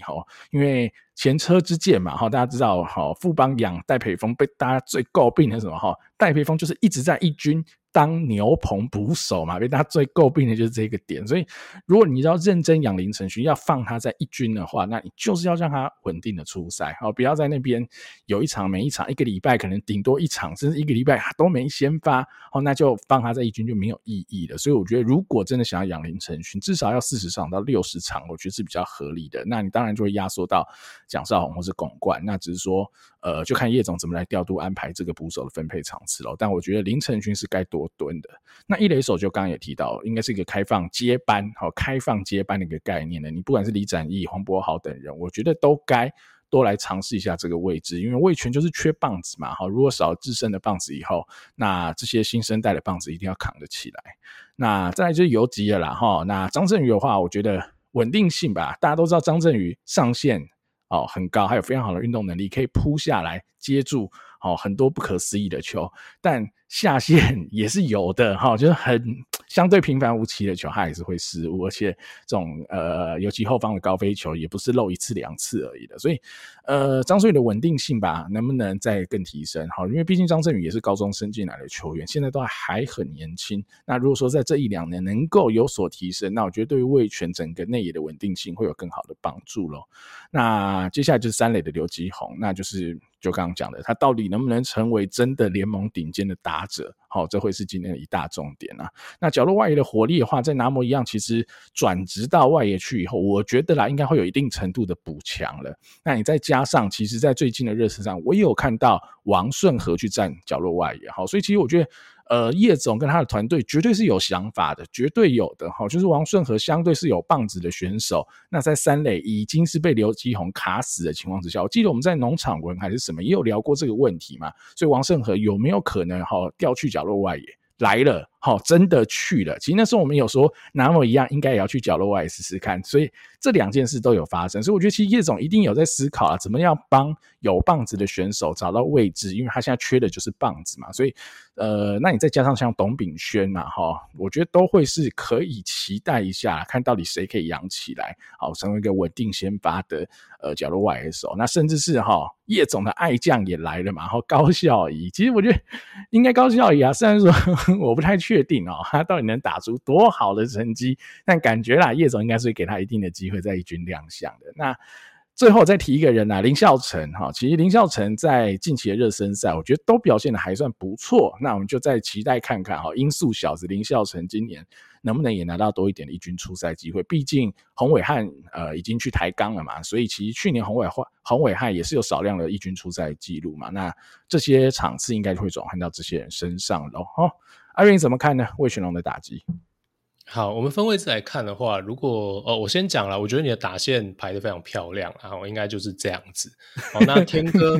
因为前车之鉴嘛，大家知道富邦养戴培峰被大家最诟病的是什么，戴培峰就是一直在一军当牛棚捕手嘛，被大家最诟病的就是这个点，所以如果你要认真养林承勋，要放他在一军的话，那你就是要让他稳定的出赛，不要在那边有一场没一场，一个礼拜可能顶多一场，甚至一个礼拜都没先发，那就放他在一军就没有意义了。所以我觉得如果真的想要养林承勋，至少要40场到60场，我觉得是比较合理的。那你当然就会压缩到蒋少宏或是巩冠，那只是说就看叶总怎么来调度安排这个捕手的分配场次咯，但我觉得林承勋是该多蹲的。那一垒手就刚刚也提到，应该是一个开放接班的一个概念的，你不管是李展毅、黄柏豪等人，我觉得都该多来尝试一下这个位置，因为味全就是缺棒子嘛，如果少了自身的棒子以后，那这些新生代的棒子一定要扛得起来。那再来就是游击了啦，那张振宇的话我觉得稳定性吧，大家都知道张振宇上限很高，还有非常好的运动能力，可以扑下来接住很多不可思议的球，但下线也是有的哈，就是很相对平凡无奇的球他也是会失误，而且这种尤其后方的高飞球也不是漏一次两次而已的，所以张振宇的稳定性吧能不能再更提升，好，因为毕竟张振宇也是高中升进来的球员，现在都还很年轻，那如果说在这一两年能够有所提升，那我觉得对于味全整个内野的稳定性会有更好的帮助咯。那接下来就是三垒的刘基鸿，那就是就刚刚讲的他到底能不能成为真的联盟顶尖的打者，好，这会是今天的一大重点啊。那角落外野的火力的话，在拿摩一样其实转职到外野去以后，我觉得啦应该会有一定程度的补强了，那你再加上其实在最近的热身上我也有看到王顺和去站角落外野，好，所以其实我觉得叶总跟他的团队绝对是有想法的，绝对有的，就是王顺和相对是有棒子的选手，那在三垒已经是被刘基鸿卡死的情况之下，我记得我们在农场文还是什么也有聊过这个问题嘛，所以王顺和有没有可能调去角落外野来了，真的去了，其实那时候我们有说拿摩一样应该也要去角落外试试看，所以这两件事都有发生，所以我觉得其实叶总一定有在思考啊，怎么样帮有棒子的选手找到位置，因为他现在缺的就是棒子嘛，所以那你再加上像董秉轩嘛，我觉得都会是可以期待一下，看到底谁可以养起来，好，成为一个稳定先发的角落外野手，那甚至是叶总的爱将也来了嘛，高孝仪，其实我觉得应该高孝仪啊，虽然说我不太确定他到底能打出多好的成绩，但感觉啦叶总应该是会给他一定的机会在一军亮相的。那最后再提一个人啦，林孝成，其实林孝成在近期的热身赛我觉得都表现的还算不错，那我们就再期待看看音速小子林孝成今年能不能也拿到多一点的一军出赛机会，毕竟洪伟汉已经去台钢了嘛，所以其实去年洪伟汉也是有少量的一军出赛记录嘛，那这些场次应该就会转换到这些人身上咯。阿瑞你怎么看呢？味全龙的打击。好，我们分位置来看的话，如果我先讲啦，我觉得你的打线排得非常漂亮啊，应该就是这样子。好，那天哥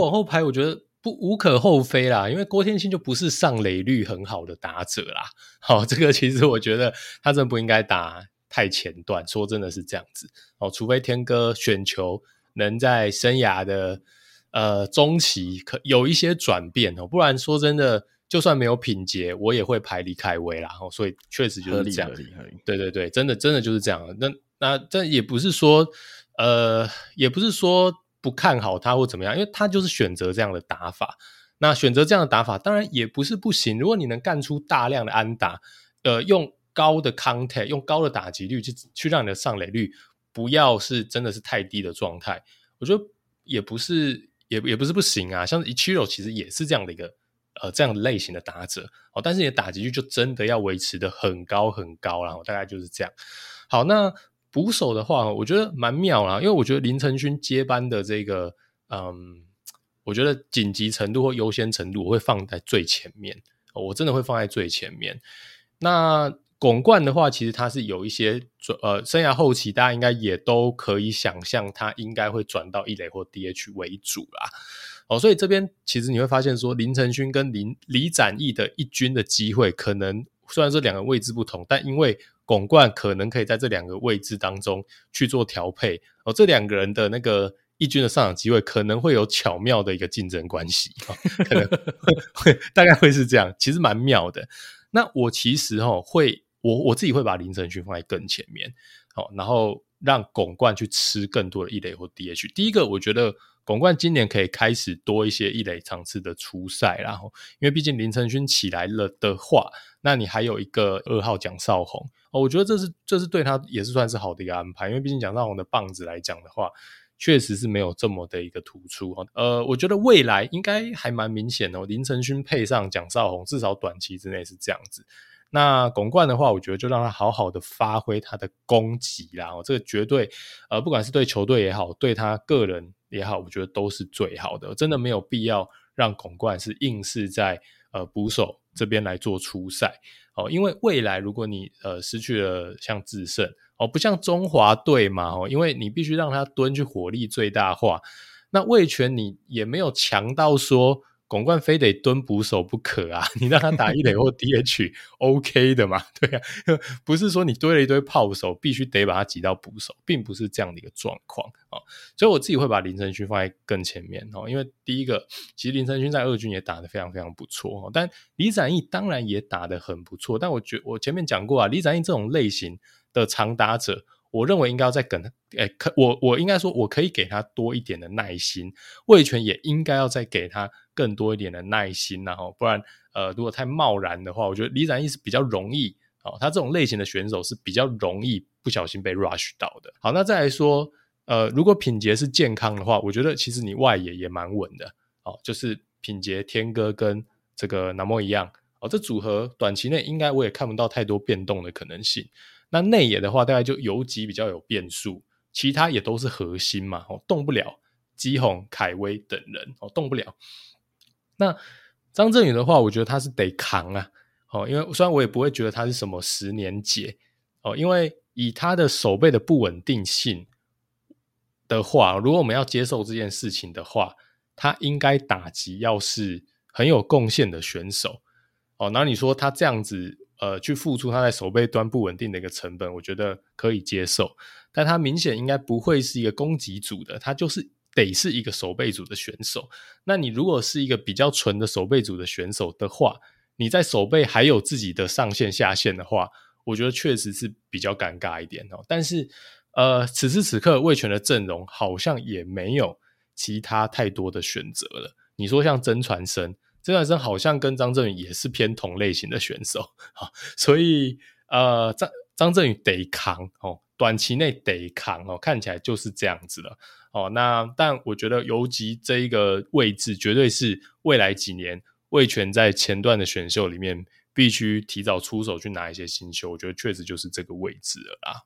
往后排，我觉得无可厚非啦，因为郭天信就不是上垒率很好的打者啦。好，这个其实我觉得他真的不应该打太前段，说真的是这样子。好，除非天哥选球能在生涯的中期可有一些转变哦，不然说真的。就算没有品杰我也会排李凯威啦，所以确实就是这样，对对对，真的就是这样。那这也不是说不看好他或怎么样，因为他就是选择这样的打法，那选择这样的打法当然也不是不行，如果你能干出大量的安打，用高的 contact 用高的打击率去让你的上垒率不要是真的是太低的状态，我觉得也不是不行啊，像 Ichiro 其实也是这样的一个这样类型的打者，但是你的打击率就真的要维持的很高很高啦，大概就是这样。好，那捕手的话我觉得蛮妙啦，因为我觉得林承勋接班的这个我觉得紧急程度或优先程度我会放在最前面，我真的会放在最前面。那巩冠的话其实他是有一些生涯后期大家应该也都可以想象他应该会转到一垒或 DH 为主啦，所以这边其实你会发现说林承勋跟李展毅的一军的机会可能虽然说两个位置不同，但因为巩冠可能可以在这两个位置当中去做调配，这两个人的那个一军的上场机会可能会有巧妙的一个竞争关系，可能大概会是这样，其实蛮妙的。那我其实我自己会把林承勋放在更前面，然后让巩冠去吃更多的一垒或 DH。 第一个我觉得巩冠今年可以开始多一些一垒场次的出赛啦，因为毕竟林承勋起来了的话，那你还有一个二号蒋少红，我觉得这是对他也是算是好的一个安排，因为毕竟蒋少红的棒子来讲的话确实是没有这么的一个突出，我觉得未来应该还蛮明显的，林承勋配上蒋少红至少短期之内是这样子。那巩冠的话我觉得就让他好好的发挥他的攻击啦，这个绝对不管是对球队也好对他个人也好，我觉得都是最好的，真的没有必要让巩冠是硬是在捕手这边来做出赛，因为未来如果你失去了像智胜不像中华队嘛，因为你必须让他蹲去火力最大化，那味全你也没有强到说广冠非得蹲捕手不可啊，你让他打一垒或 DH OK 的嘛，对啊，不是说你堆了一堆炮手必须得把他挤到捕手，并不是这样的一个状况、哦、所以我自己会把林承勋放在更前面、哦、因为第一个其实林承勋在二军也打得非常非常不错、哦、但李展毅当然也打得很不错，但我前面讲过啊，李展毅这种类型的长打者我认为应该要再给他、我应该说我可以给他多一点的耐心，味全也应该要再给他更多一点的耐心、啊、不然、如果太贸然的话，我觉得李展毅是比较容易、哦、他这种类型的选手是比较容易不小心被 rush 到的。好，那再来说、如果品杰是健康的话，我觉得其实你外野也蛮稳的、哦、就是品杰天哥跟这个南摩一样、哦、这组合短期内应该我也看不到太多变动的可能性。那内野的话大概就游击比较有变数，其他也都是核心嘛、哦、动不了基宏、凯威等人、哦、动不了。那张振宇的话我觉得他是得扛啊、哦、因为虽然我也不会觉得他是什么十年解、哦、因为以他的守备的不稳定性的话，如果我们要接受这件事情的话，他应该打击要是很有贡献的选手、哦、然后你说他这样子去付出他在守备端不稳定的一个成本，我觉得可以接受，但他明显应该不会是一个攻击组的，他就是得是一个守备组的选手。那你如果是一个比较纯的守备组的选手的话，你在守备还有自己的上限下限的话，我觉得确实是比较尴尬一点、哦、但是此时此刻味全的阵容好像也没有其他太多的选择了。你说像曾传生，这段生好像跟张振宇也是偏同类型的选手、哦、所以张振宇得扛、哦、短期内得扛、哦、看起来就是这样子了、哦、那但我觉得游击这一个位置绝对是未来几年味全在前段的选秀里面必须提早出手去拿一些新秀，我觉得确实就是这个位置了啦。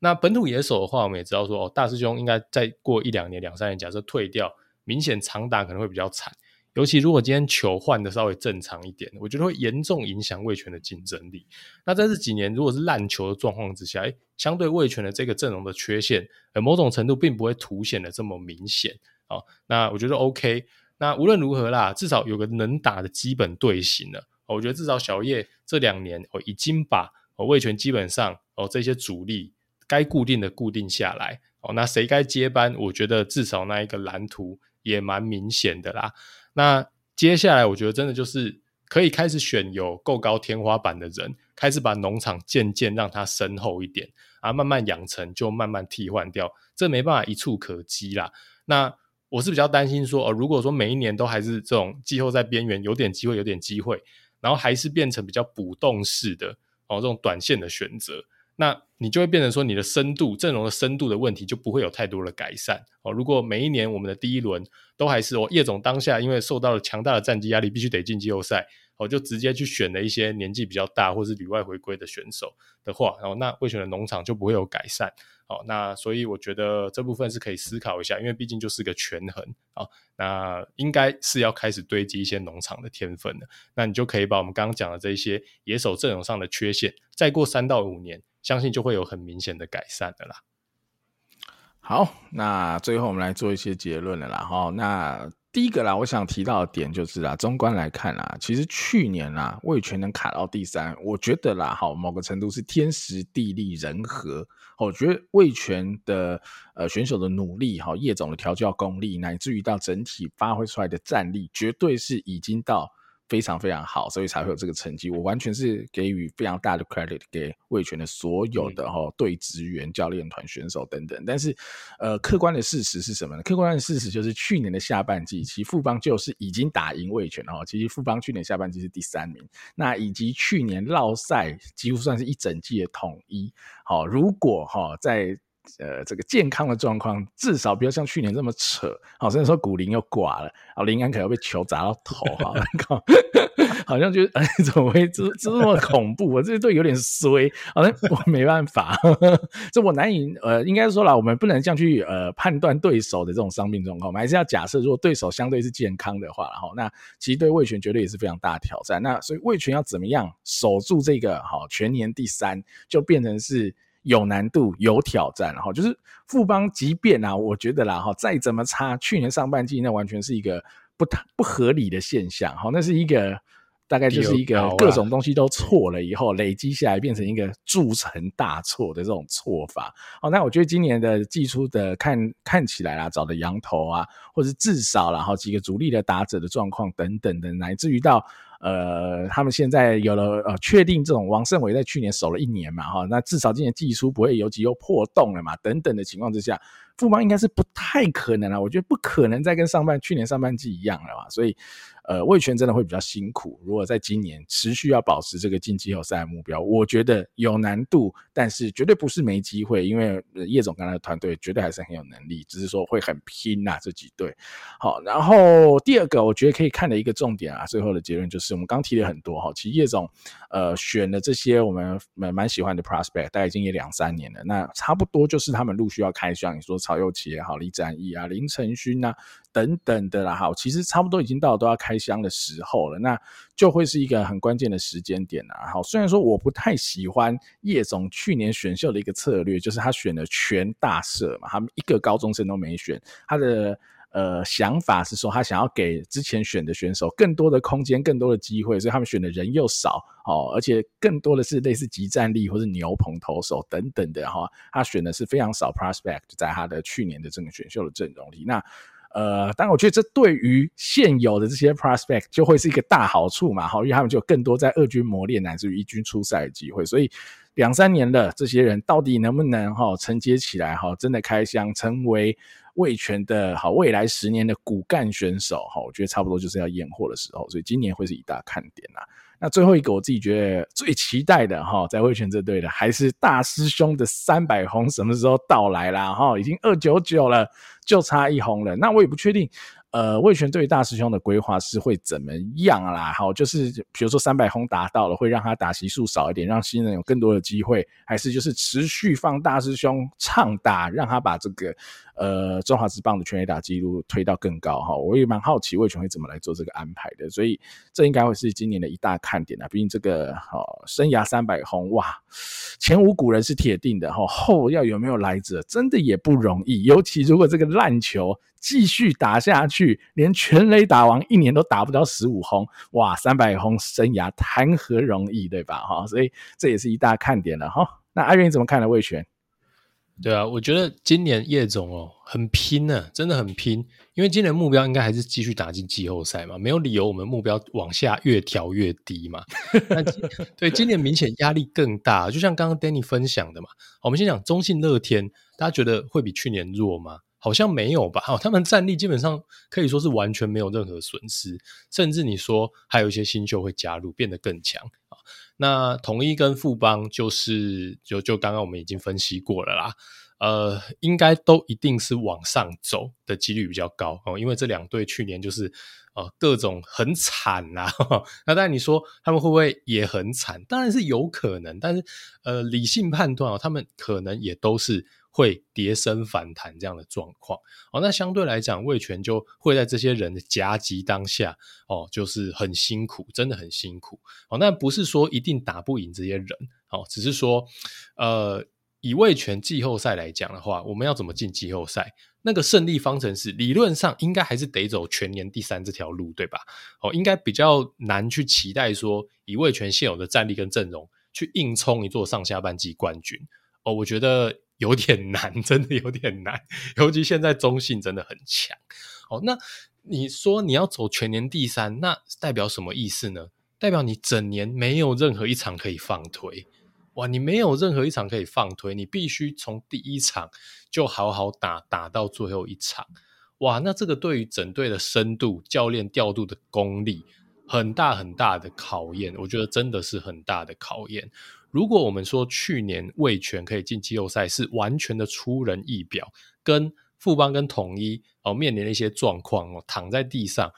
那本土野手的话我们也知道说、哦、大师兄应该再过一两年两三年假设退掉，明显长打可能会比较惨，尤其如果今天球换的稍微正常一点，我觉得会严重影响味全的竞争力。那在这几年如果是烂球的状况之下，相对味全的这个阵容的缺陷某种程度并不会凸显的这么明显、哦、那我觉得 OK。 那无论如何啦，至少有个能打的基本队形了、哦、我觉得至少小叶这两年、哦、已经把味全基本上、哦、这些主力该固定的固定下来、哦、那谁该接班，我觉得至少那一个蓝图也蛮明显的啦。那接下来我觉得真的就是可以开始选有够高天花板的人，开始把农场渐渐让它深厚一点啊，慢慢养成就慢慢替换掉，这没办法一触可及啦。那我是比较担心说、如果说每一年都还是这种季后赛边缘有点机会有点机会，然后还是变成比较补洞式的、哦、这种短线的选择，那你就会变成说你的深度阵容的深度的问题就不会有太多的改善、哦、如果每一年我们的第一轮都还是、哦、叶总当下因为受到了强大的战绩压力必须得进季后赛、哦、就直接去选了一些年纪比较大或是旅外回归的选手的话、哦、那味全的农场就不会有改善、哦、那所以我觉得这部分是可以思考一下，因为毕竟就是个权衡、哦、那应该是要开始堆积一些农场的天分的，那你就可以把我们刚刚讲的这些野手阵容上的缺陷再过3到5年相信就会有很明显的改善的啦。好，那最后我们来做一些结论了啦。那第一个啦，我想提到的点就是啦，中观来看啦，其实去年啦味全能卡到第3，我觉得啦某个程度是天时地利人和。我觉得味全的选手的努力，叶总的调教功力，乃至于到整体发挥出来的战力，绝对是已经到非常非常好，所以才会有这个成绩。我完全是给予非常大的 credit 给味全的所有的队职员、教练团、选手等等。但是客观的事实是什么呢？客观的事实就是去年的下半季其实富邦就是已经打赢味全，其实富邦去年下半季是第3名，那以及去年绕赛几乎算是一整季的统一。如果在这个健康的状况至少不要像去年这么扯，甚至说古林又挂了，林安可能被球砸到头好像觉得、怎么会这么恐怖，我这队有点衰，我没办法这我难以应该说啦，我们不能这样去判断对手的这种伤病状况，我们还是要假设如果对手相对是健康的话，那其实对味全绝对也是非常大的挑战。那所以味全要怎么样守住这个全年第3，就变成是有难度有挑战。就是富邦即便啊，我觉得啦再怎么差，去年上半季那完全是一个不合理的现象，那是一个大概就是一个各种东西都错了以后累积下来变成一个铸成大错的这种错法。那我觉得今年的季初的看起来啦，找的羊头啊，或者至少啦几个主力的打者的状况等等的，乃至于到他们现在有了确定这种王胜伟在去年守了一年嘛，那至少今年季初不会游击又破洞了嘛，等等的情况之下，富邦应该是不太可能啦，我觉得不可能再跟去年上半季一样了嘛，所以味全真的会比较辛苦，如果在今年持续要保持这个进季后赛的目标，我觉得有难度，但是绝对不是没机会，因为叶总跟他的团队绝对还是很有能力，只是说会很拼啊这几队。好，然后第二个我觉得可以看的一个重点啊，最后的结论就是我们刚提了很多，其实叶总选了这些我们蛮喜欢的 prospect， 大概已经也2-3年了，那差不多就是他们陆续要开箱，你说曹祐齐也好，李展毅啊，林承勋啊等等的啦，其实差不多已经到了都要开箱的时候了，那就会是一个很关键的时间点啦。好，虽然说我不太喜欢叶总去年选秀的一个策略，就是他选了全大社嘛，他们一个高中生都没选，他的想法是说他想要给之前选的选手更多的空间，更多的机会，所以他们选的人又少，而且更多的是类似即战力或是牛棚投手等等的，他选的是非常少 prospect 在他的去年的这个选秀的阵容里。那当然我觉得这对于现有的这些 prospect 就会是一个大好处嘛，因为他们就有更多在二军磨练乃至于一军出赛的机会，所以2-3年了，这些人到底能不能承接起来，真的开箱成为味全的未来10年的骨干选手，我觉得差不多就是要验货的时候，所以今年会是一大看点啦。那最后一个我自己觉得最期待的在味全这队的还是大师兄的300轰什么时候到来啦，已经299了，就差1轰了。那我也不确定味全对于大师兄的规划是会怎么样啦，就是比如说300轰达到了会让他打席数少一点，让新人有更多的机会，还是就是持续放大师兄畅打，让他把这个中华职棒的全垒打纪录推到更高。我也蛮好奇味全会怎么来做这个安排的，所以这应该会是今年的一大看点啦。毕竟这个生涯300轰，哇，前无古人是铁定的，后要有没有来者真的也不容易，尤其如果这个烂球继续打下去，连全垒打王一年都打不到15轰，哇，300轰生涯谈何容易，对吧？所以这也是一大看点了。那阿元你怎么看了味全？对啊，我觉得今年叶总很拼啊，真的很拼，因为今年目标应该还是继续打进季后赛嘛，没有理由我们目标往下越调越低嘛。那对，今年明显压力更大，就像刚刚 Danny 分享的嘛，我们先讲中信乐天，大家觉得会比去年弱吗？好像没有吧，他们战力基本上可以说是完全没有任何损失，甚至你说还有一些新秀会加入变得更强。那统一跟富邦就是就刚刚我们已经分析过了啦，应该都一定是往上走的几率比较高，因为这两队去年就是各种很惨啦，那当然你说他们会不会也很惨，当然是有可能，但是理性判断他们可能也都是会跌升反弹这样的状况。那相对来讲味全就会在这些人的夹击当下就是很辛苦，真的很辛苦。那不是说一定打不赢这些人，只是说以味全季后赛来讲的话，我们要怎么进季后赛，那个胜利方程式理论上应该还是得走全年第3这条路，对吧？应该比较难去期待说以味全现有的战力跟阵容去硬冲一座上下半季冠军，我觉得有点难，真的有点难，尤其现在中信真的很强。那你说你要走全年第3，那代表什么意思呢？代表你整年没有任何一场可以放推，哇，你没有任何一场可以放推，你必须从第1场就好好打到最后一场，哇，那这个对于整队的深度、教练调度的功力很大很大的考验，我觉得真的是很大的考验。如果我们说去年味全可以进季后赛是完全的出人意表，跟富邦跟统一面临的一些状况躺在地上，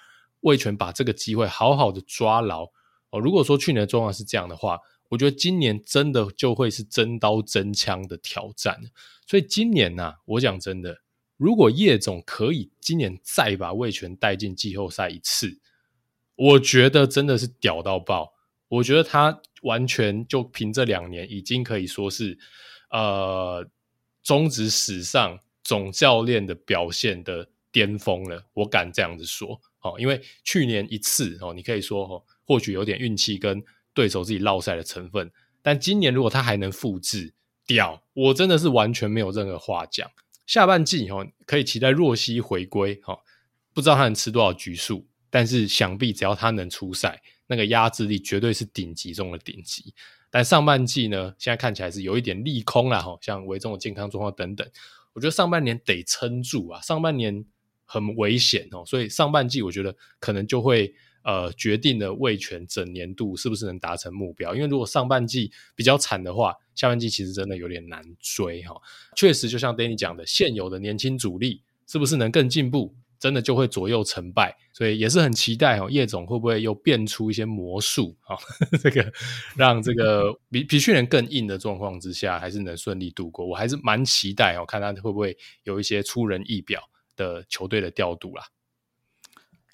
味全把这个机会好好的抓牢如果说去年的状况是这样的话，我觉得今年真的就会是真刀真枪的挑战。所以今年啊，我讲真的，如果叶总可以今年再把味全带进季后赛一次，我觉得真的是屌到爆。我觉得他完全就凭这2年已经可以说是中职史上总教练的表现的巅峰了，我敢这样子说。哦，因为去年一次哦，你可以说哦，或许有点运气跟对手自己落赛的成分，但今年如果他还能复制掉，我真的是完全没有任何话讲。下半季哦，可以期待若曦回归哦，不知道他能吃多少局数，但是想必只要他能出赛，那个压制力绝对是顶级中的顶级。但上半季呢，现在看起来是有一点利空啦哦，像维中的健康状况等等，我觉得上半年得撑住啊，上半年很危险哦，所以上半季我觉得可能就会决定了味全整年度是不是能达成目标，因为如果上半季比较惨的话，下半季其实真的有点难追哦。确实就像 Danny 讲的，现有的年轻主力是不是能更进步，真的就会左右成败，所以也是很期待哦，叶总会不会又变出一些魔术哦，这个让这个比去年更硬的状况之下还是能顺利度过。我还是蛮期待哦，看他会不会有一些出人意表的球队的调度啦。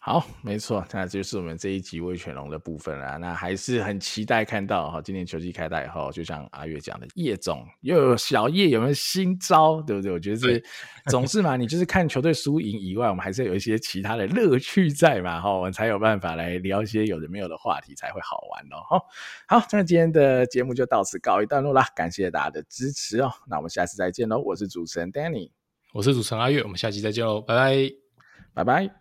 好，没错，那就是我们这一集味全龙的部分啦。那还是很期待看到今年球季开打以后，就像阿月讲的，叶总又有小叶有没有新招，对不对？我觉得是总是嘛，你就是看球队输赢以外，我们还是有一些其他的乐趣在嘛，我们才有办法来聊一些有的没有的话题，才会好玩哦。好，那今天的节目就到此告一段落啦，感谢大家的支持哦。那我们下次再见喽，我是主持人 Danny， 我是主持人阿月，我们下期再见喽，拜拜，拜拜。